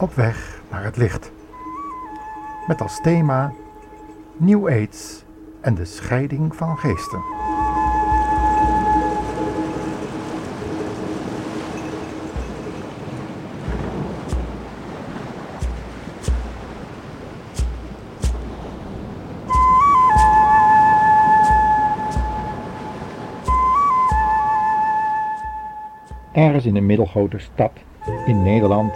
Op weg naar het licht. Met als thema New Age en de scheiding van geesten. Ergens in een middelgrote stad in Nederland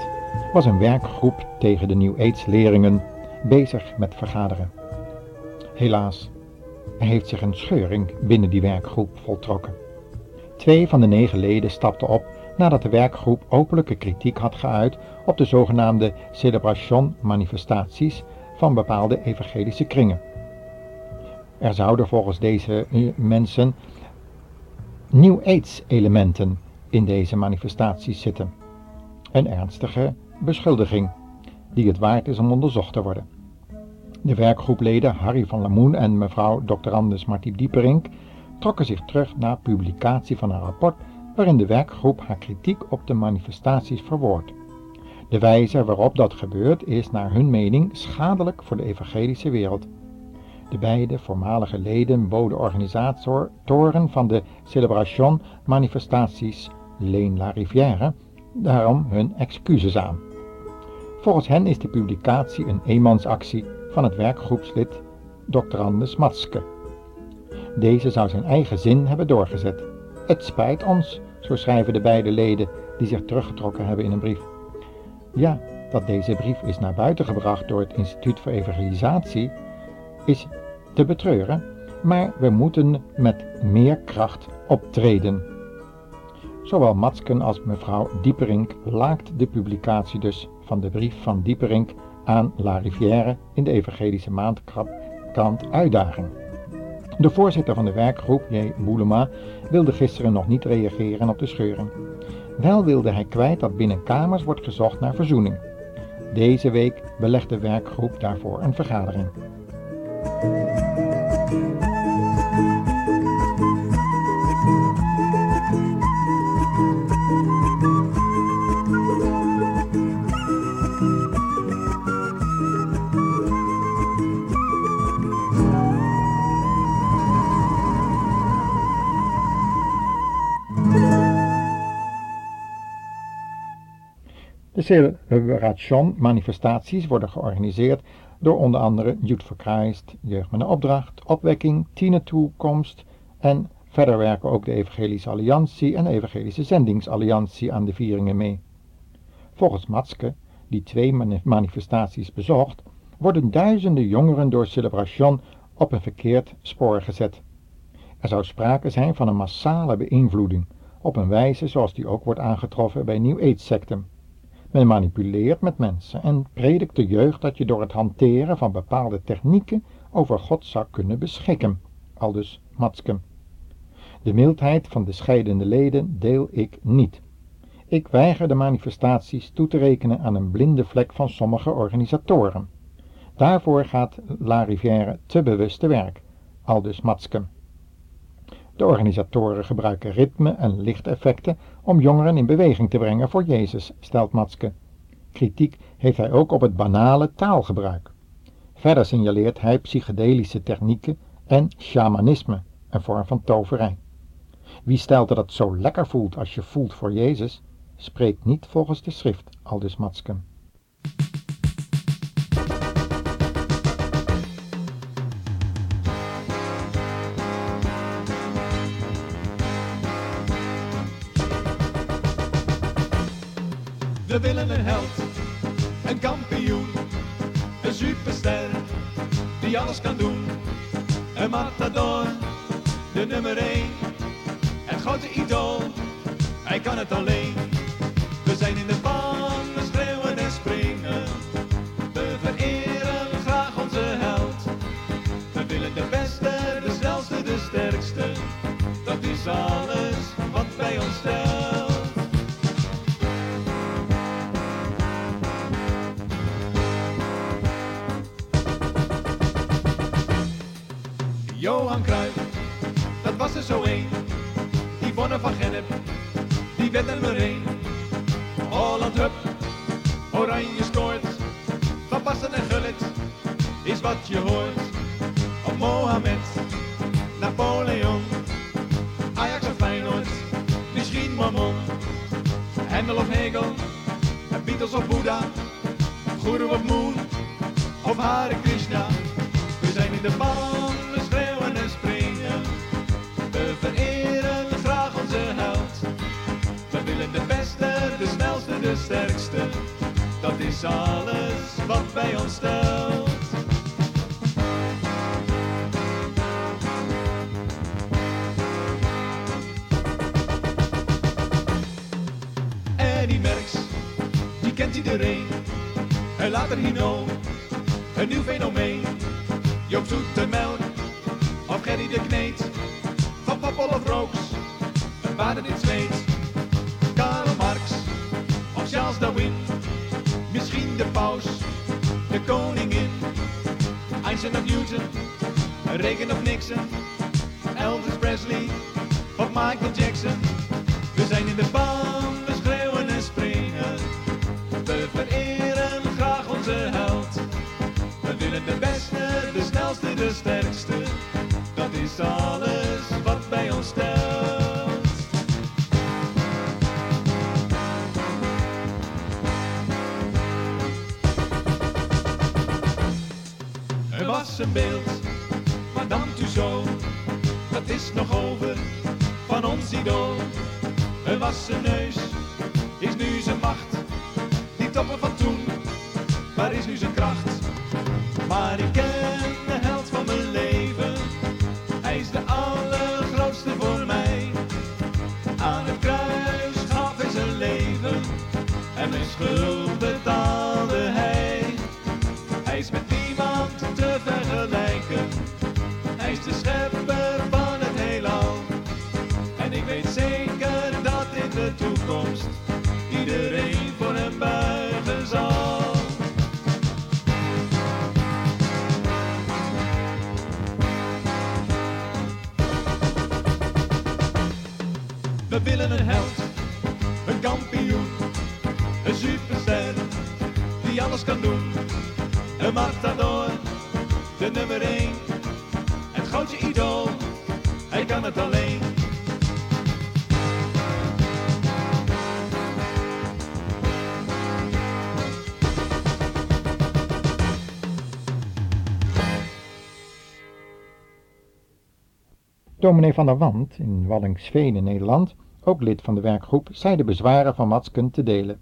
was een werkgroep tegen de New Age-leerlingen bezig met vergaderen. Helaas, er heeft zich een scheuring binnen die werkgroep voltrokken. 2 van de 9 leden stapten op nadat de werkgroep openlijke kritiek had geuit op de zogenaamde celebration-manifestaties van bepaalde evangelische kringen. Er zouden volgens deze mensen New Age-elementen in deze manifestaties zitten. Een ernstige beschuldiging, die het waard is om onderzocht te worden. De werkgroepleden Harry van Lamoen en mevrouw Dr. Anders Marty Dieperink trokken zich terug na publicatie van een rapport waarin de werkgroep haar kritiek op de manifestaties verwoordt. De wijze waarop dat gebeurt is naar hun mening schadelijk voor de evangelische wereld. De beide voormalige leden boden organisatoren van de Celebration Manifestaties Leen La Rivière daarom hun excuses aan. Volgens hen is de publicatie een eenmansactie van het werkgroepslid Dr. Anders Matske. Deze zou zijn eigen zin hebben doorgezet. Het spijt ons, zo schrijven de beide leden die zich teruggetrokken hebben in een brief. Ja, dat deze brief is naar buiten gebracht door het Instituut voor Evangelisatie is te betreuren, maar we moeten met meer kracht optreden. Zowel Matzken als mevrouw Dieperink laakt de publicatie dus van de brief van Dieperink aan La Rivière in de Evangelische Maandkrant uitdaging. De voorzitter van de werkgroep, J. Moulema, wilde gisteren nog niet reageren op de scheuring. Wel wilde hij kwijt dat binnen kamers wordt gezocht naar verzoening. Deze week belegt de werkgroep daarvoor een vergadering. De Celebration-manifestaties worden georganiseerd door onder andere Youth for Christ, Jeugd met een Opdracht, Opwekking, Tienentoekomst en verder werken ook de Evangelische Alliantie en de Evangelische Zendingsalliantie aan de vieringen mee. Volgens Matske, die 2 manifestaties bezocht, worden duizenden jongeren door Celebration op een verkeerd spoor gezet. Er zou sprake zijn van een massale beïnvloeding, op een wijze zoals die ook wordt aangetroffen bij New Age-secten. Men manipuleert met mensen en predikt de jeugd dat je door het hanteren van bepaalde technieken over God zou kunnen beschikken, aldus Matske. De mildheid van de scheidende leden deel ik niet. Ik weiger de manifestaties toe te rekenen aan een blinde vlek van sommige organisatoren. Daarvoor gaat La Rivière te bewust te werk, aldus Matske. De organisatoren gebruiken ritme en lichteffecten om jongeren in beweging te brengen voor Jezus, stelt Matske. Kritiek heeft hij ook op het banale taalgebruik. Verder signaleert hij psychedelische technieken en shamanisme, een vorm van toverij. Wie stelt dat het zo lekker voelt als je voelt voor Jezus, spreekt niet volgens de schrift, aldus Matske. We willen een held, een kampioen, een superster, die alles kan doen. Een matador, de nummer 1, het grote idool, hij kan het alleen. We zijn in de ban, we schreeuwen en springen, we vereren graag onze held. We willen de beste, de snelste, de sterkste, dat is alles wat bij ons stelt. Johan Cruijff, dat was er zo één. Yvonne van Gennep, die werd er maar één. Holland hup, oranje score. wat je hoort. Op Mohammed, Napoleon, Ajax of Feyenoord, misschien Mormon. Hendel of Hegel, Beatles of Boeddha, Guru of Moon, of Hare Krishna. We zijn in de baan, we schreeuwen en springen. We vereren graag onze held. We willen de beste, de snelste, de sterkste. Dat is alles wat bij ons stelt. Eddie Merckx, die kent iedereen. En later Hino, een nieuw fenomeen. Joop Zoetemelk, of Gerry de Kneed. Van Pappel of Rooks, een baden in Zweed. Karl Marx, of Charles Darwin. Misschien de paus, de koningin. Einstein of Newton, Reagan of Nixon. Elvis Presley, of Michael Jackson. We zijn in de baan, we schreeuwen en springen. We vereren graag onze held. We willen de beste, de snelste, de sterkste. Dat is alles wat bij ons stelt. Een beeld, Madame Tussauds, wat is nog over van ons idool? Er was zijn neus, is nu zijn macht, die topper van toen, waar is nu zijn kracht? Maar ik ken de held van mijn leven, hij is de allergrootste voor mij. Aan het kruis gaf hij zijn leven, en mijn schuld betaalde hij. Hij is met te vergelijken. Hij is de schepper van het heelal. En ik weet zeker dat in de toekomst iedereen voor hem buigen zal. We willen een held, een kampioen, een superster die alles kan doen. Een matador, de nummer 1, het grootste idool, hij kan het alleen. Dominee van der Wand, in Wallingsveen in Nederland, ook lid van de werkgroep, zei de bezwaren van Matzken te delen.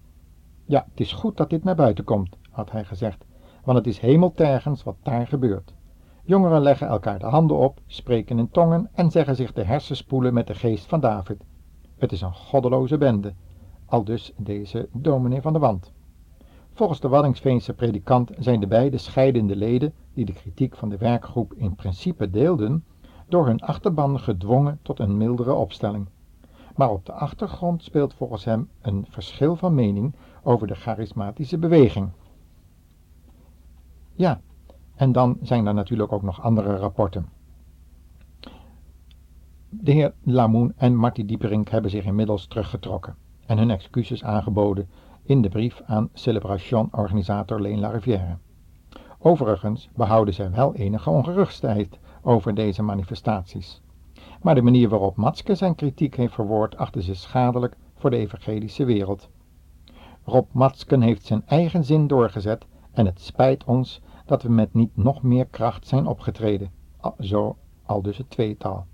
Ja, het is goed dat dit naar buiten komt, had hij gezegd. Want het is hemeltergens wat daar gebeurt. Jongeren leggen elkaar de handen op, spreken in tongen en zeggen zich de hersenspoelen met de geest van David. Het is een goddeloze bende, aldus deze dominee van der Wand. Volgens de Wallingsveense predikant zijn de beide scheidende leden, die de kritiek van de werkgroep in principe deelden, door hun achterban gedwongen tot een mildere opstelling. Maar op de achtergrond speelt volgens hem een verschil van mening over de charismatische beweging. Ja, en dan zijn er natuurlijk ook nog andere rapporten. De heer Lamoen en Marty Dieperink hebben zich inmiddels teruggetrokken en hun excuses aangeboden in de brief aan Celebration-organisator Leen La Rivière. Overigens behouden zij wel enige ongerustheid over deze manifestaties. Maar de manier waarop Matzke zijn kritiek heeft verwoord achten ze schadelijk voor de evangelische wereld. Rob Matzken heeft zijn eigen zin doorgezet. En het spijt ons dat we met niet nog meer kracht zijn opgetreden, zo aldus het tweetal.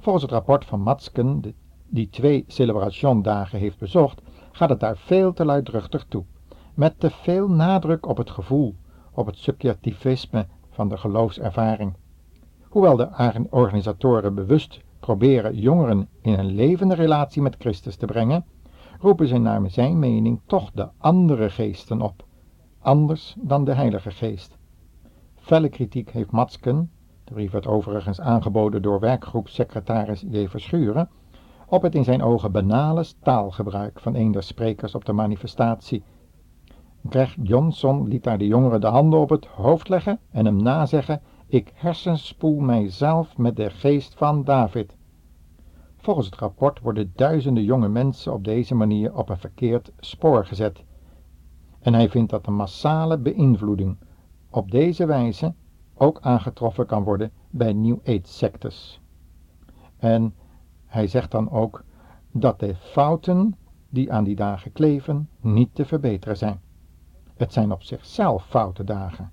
Volgens het rapport van Matzken, die 2 celebrationdagen heeft bezocht, gaat het daar veel te luidruchtig toe, met te veel nadruk op het gevoel, op het subjectivisme van de geloofservaring. Hoewel de organisatoren bewust proberen jongeren in een levende relatie met Christus te brengen, roepen ze naar zijn mening toch de andere geesten op. Anders dan de Heilige Geest. Felle kritiek heeft Matzken, de brief werd overigens aangeboden door werkgroepsecretaris J. Verschuren, op het in zijn ogen banale taalgebruik van een der sprekers op de manifestatie. Greg Johnson liet daar de jongeren de handen op het hoofd leggen en hem nazeggen, ik hersenspoel mijzelf met de geest van David. Volgens het rapport worden duizenden jonge mensen op deze manier op een verkeerd spoor gezet. En hij vindt dat de massale beïnvloeding op deze wijze ook aangetroffen kan worden bij New Age sectes. En hij zegt dan ook dat de fouten die aan die dagen kleven niet te verbeteren zijn. Het zijn op zichzelf foute dagen.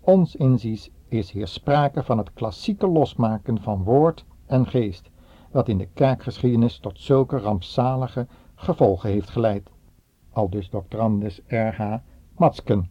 Ons inziens is hier sprake van het klassieke losmaken van woord en geest, wat in de kerkgeschiedenis tot zulke rampzalige gevolgen heeft geleid. Aldus doctorandus R.H. Matzken.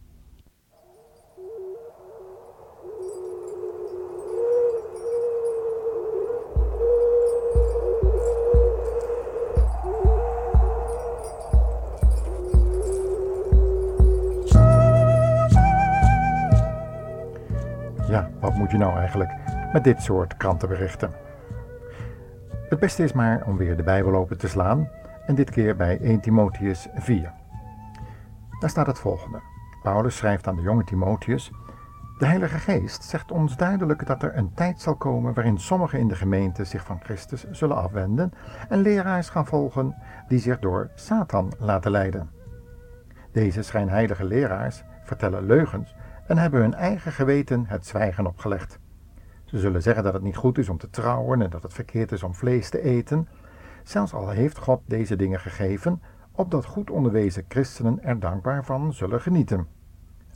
Ja, wat moet je nou eigenlijk met dit soort krantenberichten? Het beste is maar om weer de Bijbel open te slaan, en dit keer bij 1 Timotheüs 4. Daar staat het volgende. Paulus schrijft aan de jonge Timotheüs: de Heilige Geest zegt ons duidelijk dat er een tijd zal komen waarin sommigen in de gemeente zich van Christus zullen afwenden en leraars gaan volgen die zich door Satan laten leiden. Deze schijnheilige leraars vertellen leugens en hebben hun eigen geweten het zwijgen opgelegd. Ze zullen zeggen dat het niet goed is om te trouwen en dat het verkeerd is om vlees te eten, zelfs al heeft God deze dingen gegeven, opdat goed onderwezen christenen er dankbaar van zullen genieten.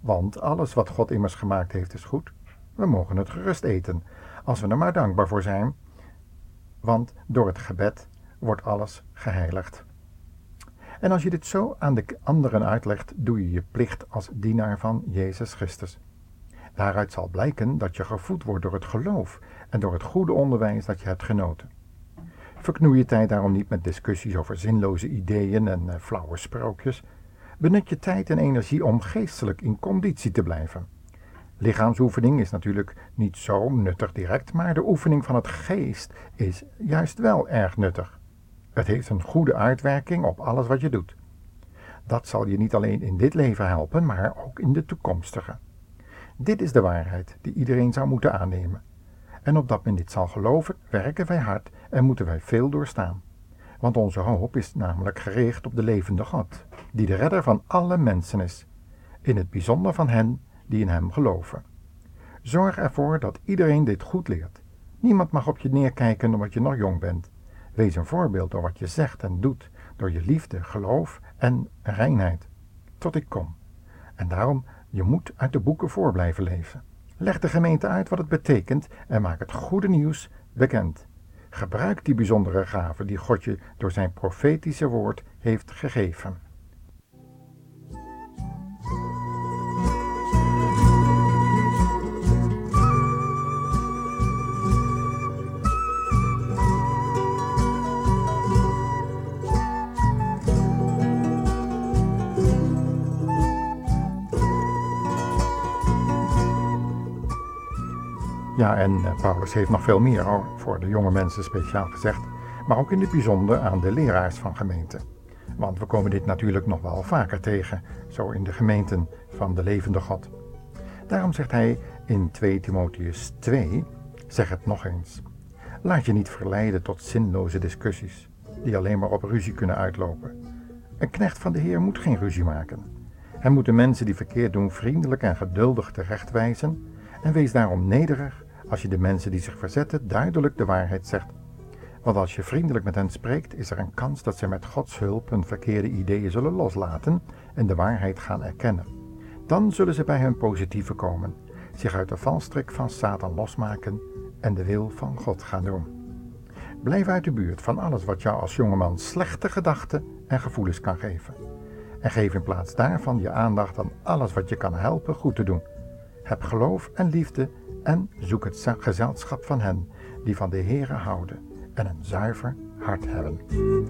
Want alles wat God immers gemaakt heeft is goed. We mogen het gerust eten, als we er maar dankbaar voor zijn. Want door het gebed wordt alles geheiligd. En als je dit zo aan de anderen uitlegt, doe je je plicht als dienaar van Jezus Christus. Daaruit zal blijken dat je gevoed wordt door het geloof en door het goede onderwijs dat je hebt genoten. Verknoei je tijd daarom niet met discussies over zinloze ideeën en flauwe sprookjes. Benut je tijd en energie om geestelijk in conditie te blijven. Lichaamsoefening is natuurlijk niet zo nuttig direct, maar de oefening van het geest is juist wel erg nuttig. Het heeft een goede uitwerking op alles wat je doet. Dat zal je niet alleen in dit leven helpen, maar ook in de toekomstige. Dit is de waarheid die iedereen zou moeten aannemen. En opdat men dit zal geloven, werken wij hard en moeten wij veel doorstaan. Want onze hoop is namelijk gericht op de levende God, die de redder van alle mensen is, in het bijzonder van hen die in hem geloven. Zorg ervoor dat iedereen dit goed leert. Niemand mag op je neerkijken omdat je nog jong bent. Wees een voorbeeld door wat je zegt en doet, door je liefde, geloof en reinheid. Tot ik kom. En daarom, je moet uit de boeken voor blijven leven. Leg de gemeente uit wat het betekent en maak het goede nieuws bekend. Gebruik die bijzondere gave die God je door zijn profetische woord heeft gegeven. Ja, en Paulus heeft nog veel meer voor de jonge mensen speciaal gezegd, maar ook in het bijzonder aan de leraars van gemeenten. Want we komen dit natuurlijk nog wel vaker tegen, zo in de gemeenten van de levende God. Daarom zegt hij in 2 Timotheüs 2, zeg het nog eens, laat je niet verleiden tot zinloze discussies, die alleen maar op ruzie kunnen uitlopen. Een knecht van de Heer moet geen ruzie maken. Hij moet de mensen die verkeerd doen vriendelijk en geduldig terechtwijzen, en wees daarom nederig als je de mensen die zich verzetten duidelijk de waarheid zegt. Want als je vriendelijk met hen spreekt, is er een kans dat ze met Gods hulp hun verkeerde ideeën zullen loslaten en de waarheid gaan erkennen. Dan zullen ze bij hun positieve komen, zich uit de valstrik van Satan losmaken en de wil van God gaan doen. Blijf uit de buurt van alles wat jou als jongeman slechte gedachten en gevoelens kan geven. En geef in plaats daarvan je aandacht aan alles wat je kan helpen goed te doen. Heb geloof en liefde en zoek het gezelschap van hen die van de Heere houden en een zuiver hart hebben.